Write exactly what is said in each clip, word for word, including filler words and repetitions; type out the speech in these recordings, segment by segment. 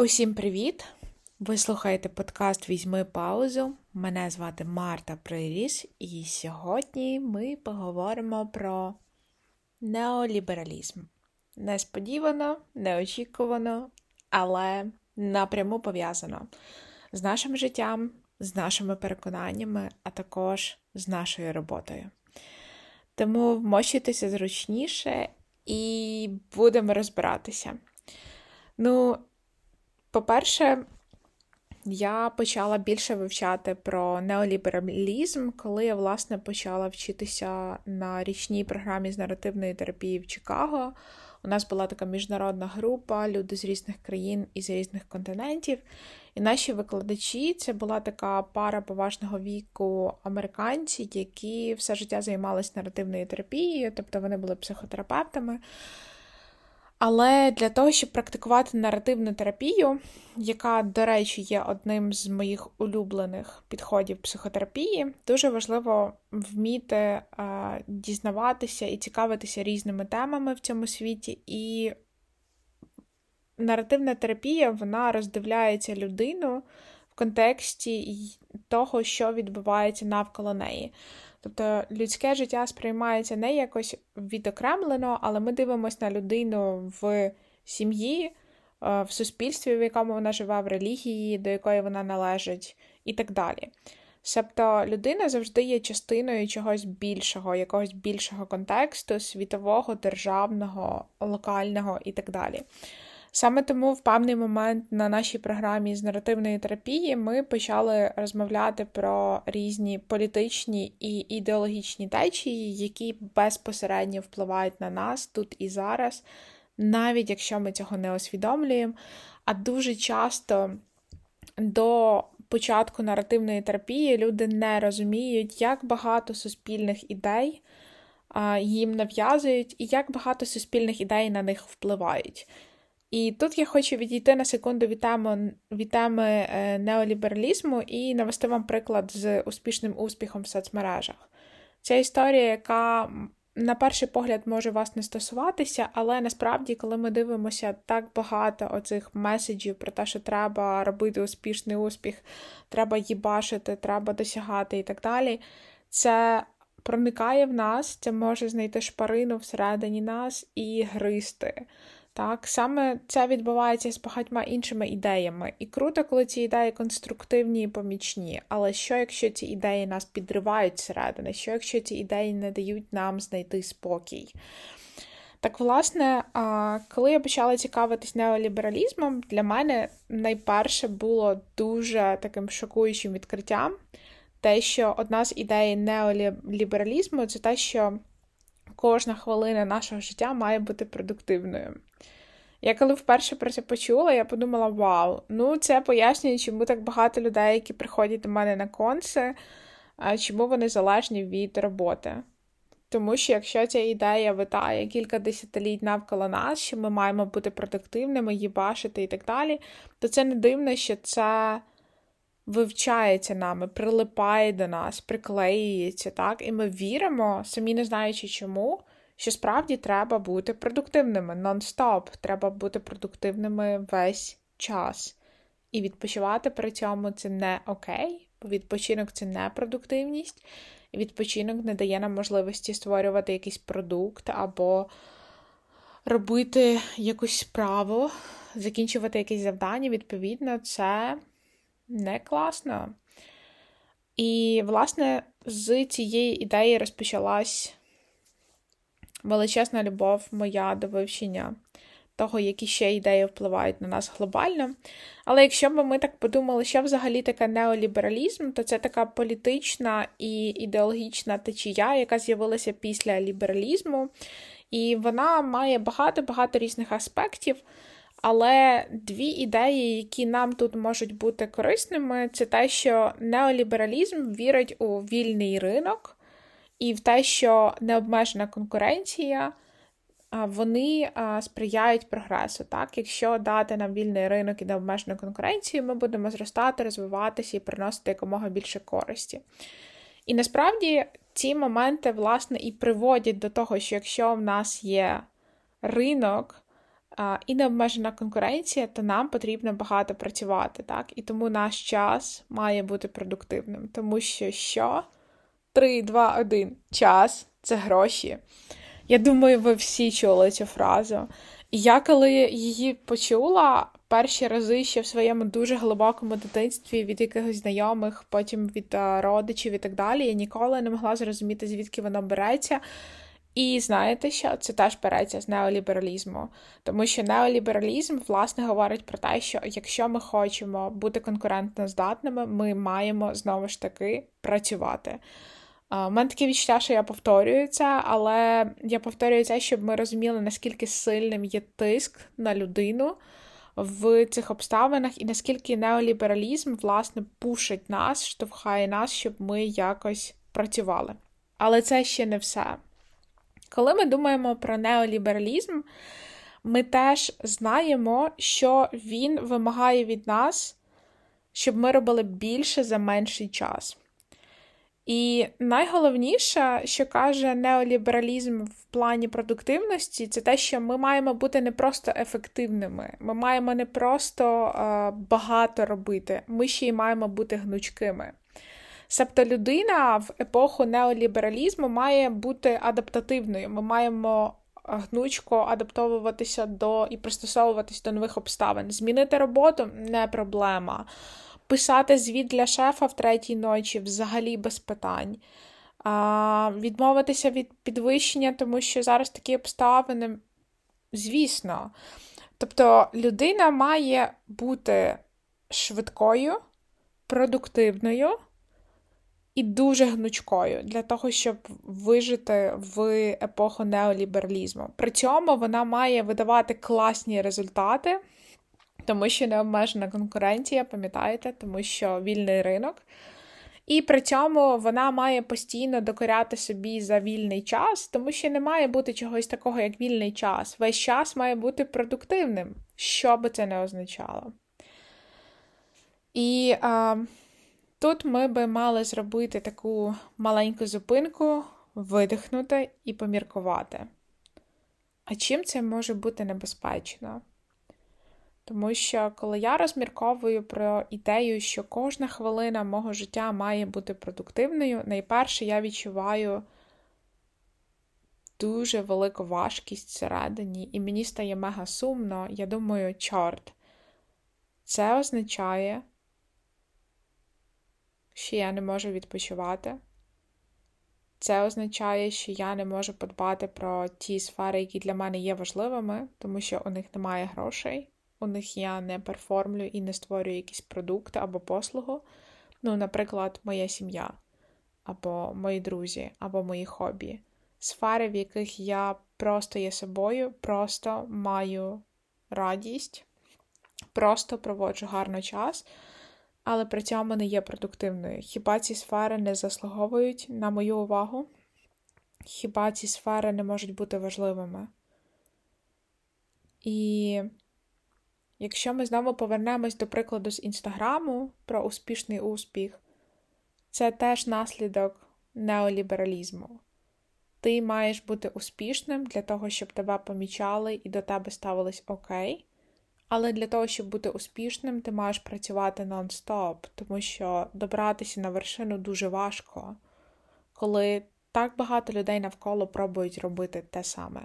Усім привіт! Ви слухаєте подкаст «Візьми паузу». Мене звати Марта Приріс, і сьогодні ми поговоримо про неолібералізм. Несподівано, неочікувано, але напряму пов'язано з нашим життям, з нашими переконаннями, а також з нашою роботою. Тому вмощуйтеся зручніше і будемо розбиратися. Ну, по-перше, я почала більше вивчати про неолібералізм, коли я, власне, почала вчитися на річній програмі з наративної терапії в Чикаго. У нас була така міжнародна група, люди з різних країн і з різних континентів. І наші викладачі – це була така пара поважного віку американці, які все життя займалися наративною терапією, тобто вони були психотерапевтами. Але для того, щоб практикувати наративну терапію, яка, до речі, є одним з моїх улюблених підходів психотерапії, дуже важливо вміти е, дізнаватися і цікавитися різними темами в цьому світі. І наративна терапія, вона роздивляється людину в контексті того, що відбувається навколо неї. Тобто людське життя сприймається не якось відокремлено, але ми дивимося на людину в сім'ї, в суспільстві, в якому вона живе, в релігії, до якої вона належить і так далі. Себто людина завжди є частиною чогось більшого, якогось більшого контексту, світового, державного, локального і так далі. Саме тому в певний момент на нашій програмі з наративної терапії ми почали розмовляти про різні політичні і ідеологічні течії, які безпосередньо впливають на нас тут і зараз, навіть якщо ми цього не усвідомлюємо. А дуже часто до початку наративної терапії люди не розуміють, як багато суспільних ідей їм нав'язують і як багато суспільних ідей на них впливають. І тут я хочу відійти на секунду від теми, від теми неолібералізму і навести вам приклад з успішним успіхом в соцмережах. Це історія, яка на перший погляд може вас не стосуватися, але насправді, коли ми дивимося так багато оцих меседжів про те, що треба робити успішний успіх, треба їбашити, треба досягати і так далі, це проникає в нас, це може знайти шпарину всередині нас і гризти. Так, саме це відбувається з багатьма іншими ідеями. І круто, коли ці ідеї конструктивні і помічні. Але що, якщо ці ідеї нас підривають зсередини? Що, якщо ці ідеї не дають нам знайти спокій? Так, власне, коли я почала цікавитись неолібералізмом, для мене найперше було дуже таким шокуючим відкриттям те, що одна з ідей неолібералізму – це те, що кожна хвилина нашого життя має бути продуктивною. Я коли вперше про це почула, я подумала, вау, ну це пояснює, чому так багато людей, які приходять до мене на конси, чому вони залежні від роботи. Тому що якщо ця ідея витає кілька десятиліть навколо нас, що ми маємо бути продуктивними, їбашити і так далі, то це не дивно, що це вивчається нами, прилипає до нас, приклеюється, так? І ми віримо, самі не знаючи чому, що справді треба бути продуктивними нон-стоп, треба бути продуктивними весь час. І відпочивати при цьому це не окей, бо відпочинок – це не продуктивність, і відпочинок не дає нам можливості створювати якийсь продукт або робити якусь справу, закінчувати якісь завдання, відповідно, це не класно. І, власне, з цієї ідеї розпочалась величезна любов моя до вивчення того, які ще ідеї впливають на нас глобально. Але якщо б ми так подумали, що взагалі таке неолібералізм, то це така політична і ідеологічна течія, яка з'явилася після лібералізму. І вона має багато-багато різних аспектів. Але дві ідеї, які нам тут можуть бути корисними, це те, що неолібералізм вірить у вільний ринок і в те, що необмежена конкуренція, вони сприяють прогресу. Так? Якщо дати нам вільний ринок і необмежену конкуренцію, ми будемо зростати, розвиватися і приносити якомога більше користі. І насправді ці моменти, власне, і приводять до того, що якщо в нас є ринок, і необмежена конкуренція, то нам потрібно багато працювати, так? І тому наш час має бути продуктивним. Тому що що? три, два, один. Час – це гроші. Я думаю, ви всі чули цю фразу. І я, коли її почула перші рази ще в своєму дуже глибокому дитинстві від якихось знайомих, потім від родичів і так далі, я ніколи не могла зрозуміти, звідки воно береться. І знаєте що? Це теж береться з неолібералізму. Тому що неолібералізм, власне, говорить про те, що якщо ми хочемо бути конкурентноздатними, ми маємо, знову ж таки, працювати. У мене таке відчуття, що я повторюю це, але я повторюю це, щоб ми розуміли, наскільки сильним є тиск на людину в цих обставинах і наскільки неолібералізм, власне, пушить нас, штовхає нас, щоб ми якось працювали. Але це ще не все. Коли ми думаємо про неолібералізм, ми теж знаємо, що він вимагає від нас, щоб ми робили більше за менший час. І найголовніше, що каже неолібералізм в плані продуктивності, це те, що ми маємо бути не просто ефективними, ми маємо не просто багато робити, ми ще й маємо бути гнучкими. Себто людина в епоху неолібералізму має бути адаптативною. Ми маємо гнучко адаптовуватися до і пристосовуватися до нових обставин. Змінити роботу – не проблема. Писати звіт для шефа в третій ночі – взагалі без питань. А, відмовитися від підвищення, тому що зараз такі обставини – звісно. Тобто людина має бути швидкою, продуктивною і дуже гнучкою для того, щоб вижити в епоху неолібералізму. При цьому вона має видавати класні результати, тому що необмежена конкуренція, пам'ятаєте, тому що вільний ринок. І при цьому вона має постійно докоряти собі за вільний час, тому що не має бути чогось такого, як вільний час. Весь час має бути продуктивним, що би це не означало. І... А... Тут ми би мали зробити таку маленьку зупинку, видихнути і поміркувати. А чим це може бути небезпечно? Тому що, коли я розмірковую про ідею, що кожна хвилина мого життя має бути продуктивною, найперше я відчуваю дуже велику важкість всередині, і мені стає мега сумно. Я думаю, чорт, це означає, що я не можу відпочивати. Це означає, що я не можу подбати про ті сфери, які для мене є важливими, тому що у них немає грошей, у них я не перформлю і не створюю якісь продукти або послугу. Ну, наприклад, моя сім'я, або мої друзі, або мої хобі. Сфери, в яких я просто є собою, просто маю радість, просто проводжу гарно час, але при цьому не є продуктивною. Хіба ці сфери не заслуговують на мою увагу? Хіба ці сфери не можуть бути важливими? І якщо ми знову повернемось до прикладу з Інстаграму про успішний успіх, це теж наслідок неолібералізму. Ти маєш бути успішним для того, щоб тебе помічали і до тебе ставились окей. Але для того, щоб бути успішним, ти маєш працювати нон-стоп, тому що добратися на вершину дуже важко, коли так багато людей навколо пробують робити те саме.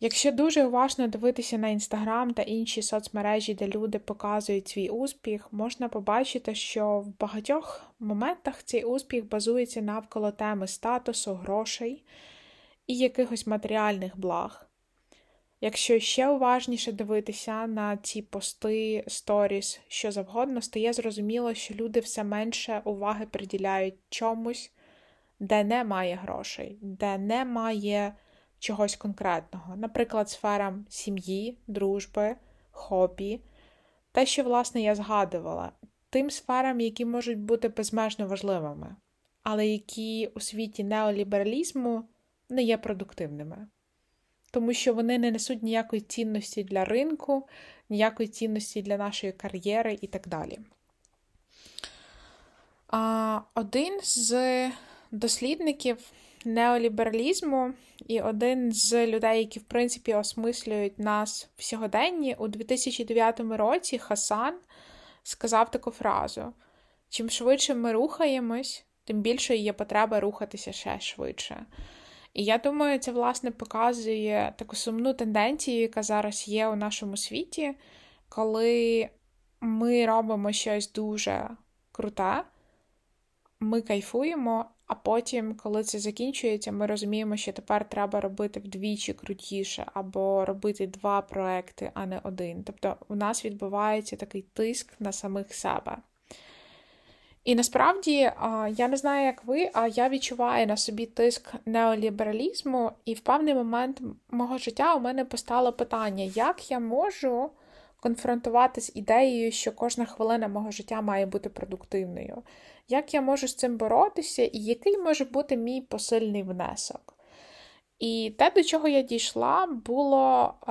Якщо дуже уважно дивитися на Instagram та інші соцмережі, де люди показують свій успіх, можна побачити, що в багатьох моментах цей успіх базується навколо теми статусу, грошей і якихось матеріальних благ. Якщо ще уважніше дивитися на ці пости, сторіс, що завгодно, стає зрозуміло, що люди все менше уваги приділяють чомусь, де немає грошей, де немає чогось конкретного. Наприклад, сферам сім'ї, дружби, хобі. Те, що, власне, я згадувала. Тим сферам, які можуть бути безмежно важливими, але які у світі неолібералізму не є продуктивними. Тому що вони не несуть ніякої цінності для ринку, ніякої цінності для нашої кар'єри і так далі. Один з дослідників неолібералізму, і один з людей, які, в принципі, осмислюють нас в сьогоденні, у дві тисячі дев'ятому році Хасан сказав таку фразу: чим швидше ми рухаємось, тим більше є потреба рухатися ще швидше. І я думаю, це, власне, показує таку сумну тенденцію, яка зараз є у нашому світі, коли ми робимо щось дуже круте, ми кайфуємо, а потім, коли це закінчується, ми розуміємо, що тепер треба робити вдвічі крутіше, або робити два проекти, а не один. Тобто у нас відбувається такий тиск на самих себе. І насправді, я не знаю, як ви, а я відчуваю на собі тиск неолібералізму, і в певний момент мого життя у мене постало питання, як я можу конфронтувати з ідеєю, що кожна хвилина мого життя має бути продуктивною. Як я можу з цим боротися і який може бути мій посильний внесок? І те, до чого я дійшла, було е,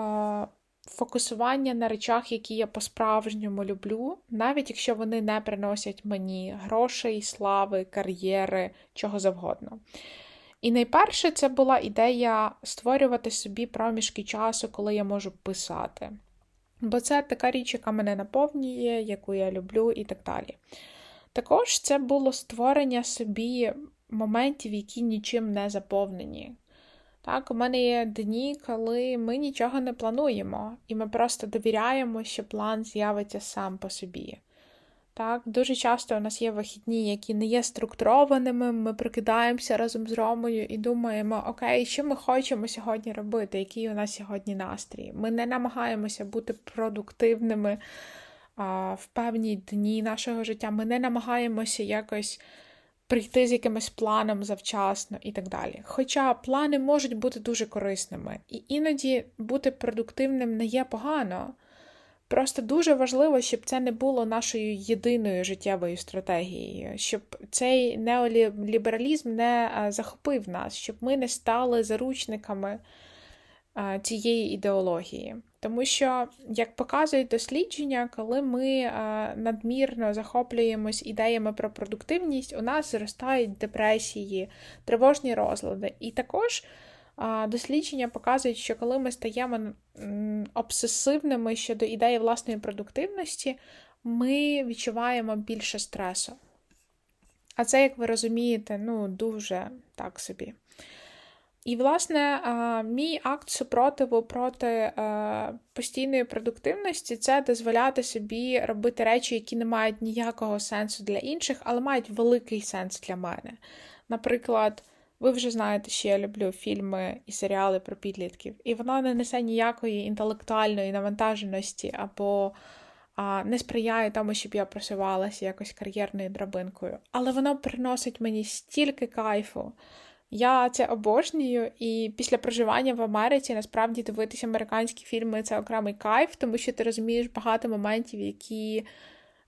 фокусування на речах, які я по-справжньому люблю, навіть якщо вони не приносять мені грошей, слави, кар'єри, чого завгодно. І найперше це була ідея створювати собі проміжки часу, коли я можу писати. Бо це така річ, яка мене наповнює, яку я люблю і так далі. Також це було створення собі моментів, які нічим не заповнені. Так, у мене є дні, коли ми нічого не плануємо, і ми просто довіряємо, що план з'явиться сам по собі. Так, дуже часто у нас є вихідні, які не є структурованими, ми прокидаємося разом з Ромою і думаємо, окей, що ми хочемо сьогодні робити, який у нас сьогодні настрій. Ми не намагаємося бути продуктивними а, в певні дні нашого життя, ми не намагаємося якось прийти з якимось планом завчасно і так далі. Хоча плани можуть бути дуже корисними, і іноді бути продуктивним не є погано. Просто дуже важливо, щоб це не було нашою єдиною життєвою стратегією, щоб цей неолібералізм не захопив нас, щоб ми не стали заручниками цієї ідеології. Тому що, як показують дослідження, коли ми надмірно захоплюємось ідеями про продуктивність, у нас зростають депресії, тривожні розлади. І також дослідження показують, що коли ми стаємо обсесивними щодо ідеї власної продуктивності, ми відчуваємо більше стресу. А це, як ви розумієте, ну, дуже так собі. І, власне, мій акт супротиву проти постійної продуктивності – це дозволяти собі робити речі, які не мають ніякого сенсу для інших, але мають великий сенс для мене. Наприклад, ви вже знаєте, що я люблю фільми і серіали про підлітків, і вона не несе ніякої інтелектуальної навантаженості або а, не сприяє тому, щоб я просувалася якось кар'єрною драбинкою. Але вона приносить мені стільки кайфу. Я це обожнюю, і після проживання в Америці насправді дивитися американські фільми – це окремий кайф, тому що ти розумієш багато моментів, які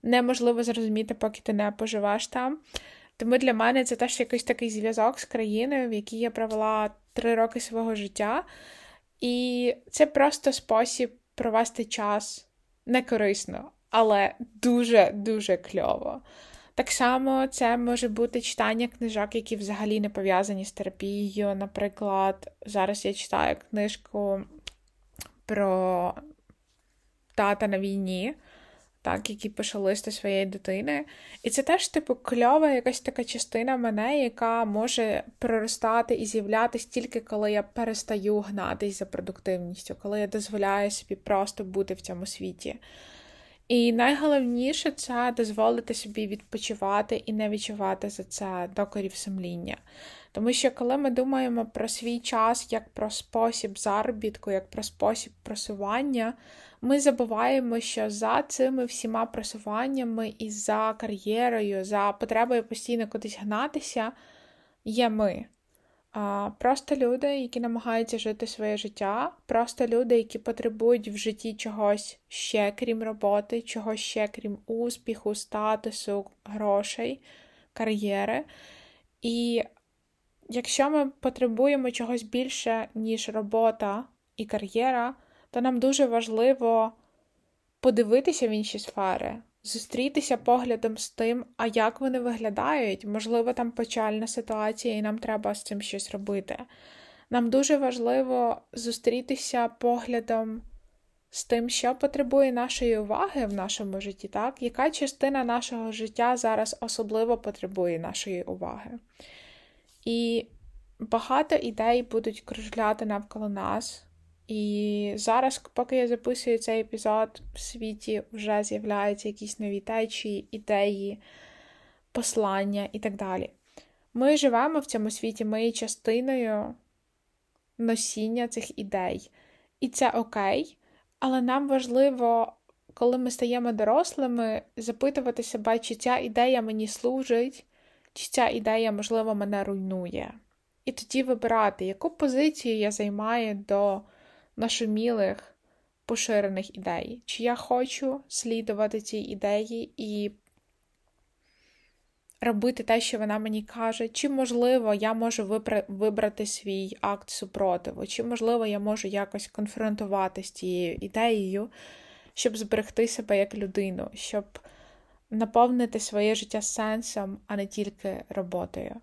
неможливо зрозуміти, поки ти не поживеш там. Тому для мене це теж якийсь такий зв'язок з країною, в якій я провела три роки свого життя. І це просто спосіб провести час некорисно, але дуже-дуже кльово. Так само це може бути читання книжок, які взагалі не пов'язані з терапією. Наприклад, зараз я читаю книжку про тата на війні, так, які пише листи своєї дитини. І це теж, типу, кльова якась така частина мене, яка може проростати і з'являтися тільки, коли я перестаю гнатись за продуктивністю, коли я дозволяю собі просто бути в цьому світі. І найголовніше – це дозволити собі відпочивати і не відчувати за це докорів сумління. Тому що коли ми думаємо про свій час як про спосіб заробітку, як про спосіб просування, ми забуваємо, що за цими всіма просуваннями і за кар'єрою, за потребою постійно кудись гнатися, є ми. Просто люди, які намагаються жити своє життя, просто люди, які потребують в житті чогось ще, крім роботи, чогось ще, крім успіху, статусу, грошей, кар'єри. І якщо ми потребуємо чогось більше, ніж робота і кар'єра, то нам дуже важливо подивитися в інші сфери, зустрітися поглядом з тим, а як вони виглядають, можливо, там печальна ситуація і нам треба з цим щось робити. Нам дуже важливо зустрітися поглядом з тим, що потребує нашої уваги в нашому житті, так? Яка частина нашого життя зараз особливо потребує нашої уваги. І багато ідей будуть кружляти навколо нас. І зараз, поки я записую цей епізод, в світі вже з'являються якісь нові течії, ідеї, послання і так далі. Ми живемо в цьому світі, ми є частиною носіння цих ідей. І це окей, але нам важливо, коли ми стаємо дорослими, запитувати себе, чи ця ідея мені служить, чи ця ідея, можливо, мене руйнує. І тоді вибирати, яку позицію я займаю до нашумілих, поширених ідей. Чи я хочу слідувати цій ідеї і робити те, що вона мені каже, чи, можливо, я можу вибрати свій акт супротиву, чи, можливо, я можу якось конфронтувати з цією ідеєю, щоб зберегти себе як людину, щоб наповнити своє життя сенсом, а не тільки роботою.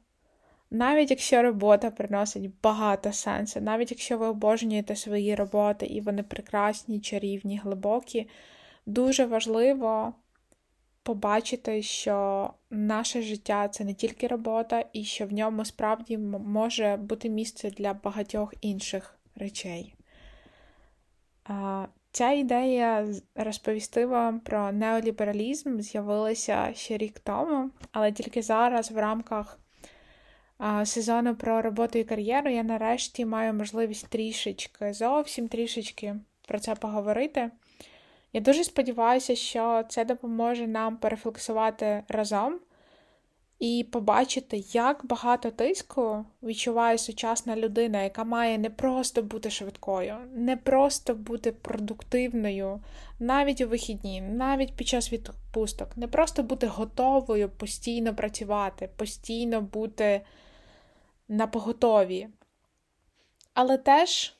Навіть якщо робота приносить багато сенсу, навіть якщо ви обожнюєте свої роботи і вони прекрасні, чарівні, глибокі, дуже важливо побачити, що наше життя – це не тільки робота, і що в ньому справді може бути місце для багатьох інших речей. Ця ідея розповісти вам про неолібералізм з'явилася ще рік тому, але тільки зараз в рамках сезону про роботу і кар'єру я нарешті маю можливість трішечки, зовсім трішечки про це поговорити. Я дуже сподіваюся, що це допоможе нам перефлексувати разом і побачити, як багато тиску відчуває сучасна людина, яка має не просто бути швидкою, не просто бути продуктивною, навіть у вихідні, навіть під час відпусток, не просто бути готовою постійно працювати, постійно бути на поготові, але теж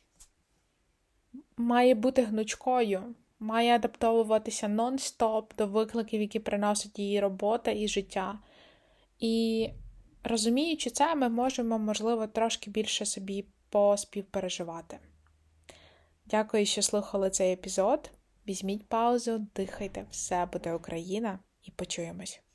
має бути гнучкою, має адаптовуватися нон-стоп до викликів, які приносить її робота і життя. І розуміючи це, ми можемо, можливо, трошки більше собі поспівпереживати. Дякую, що слухали цей епізод. Візьміть паузу, дихайте, все буде Україна і почуємось.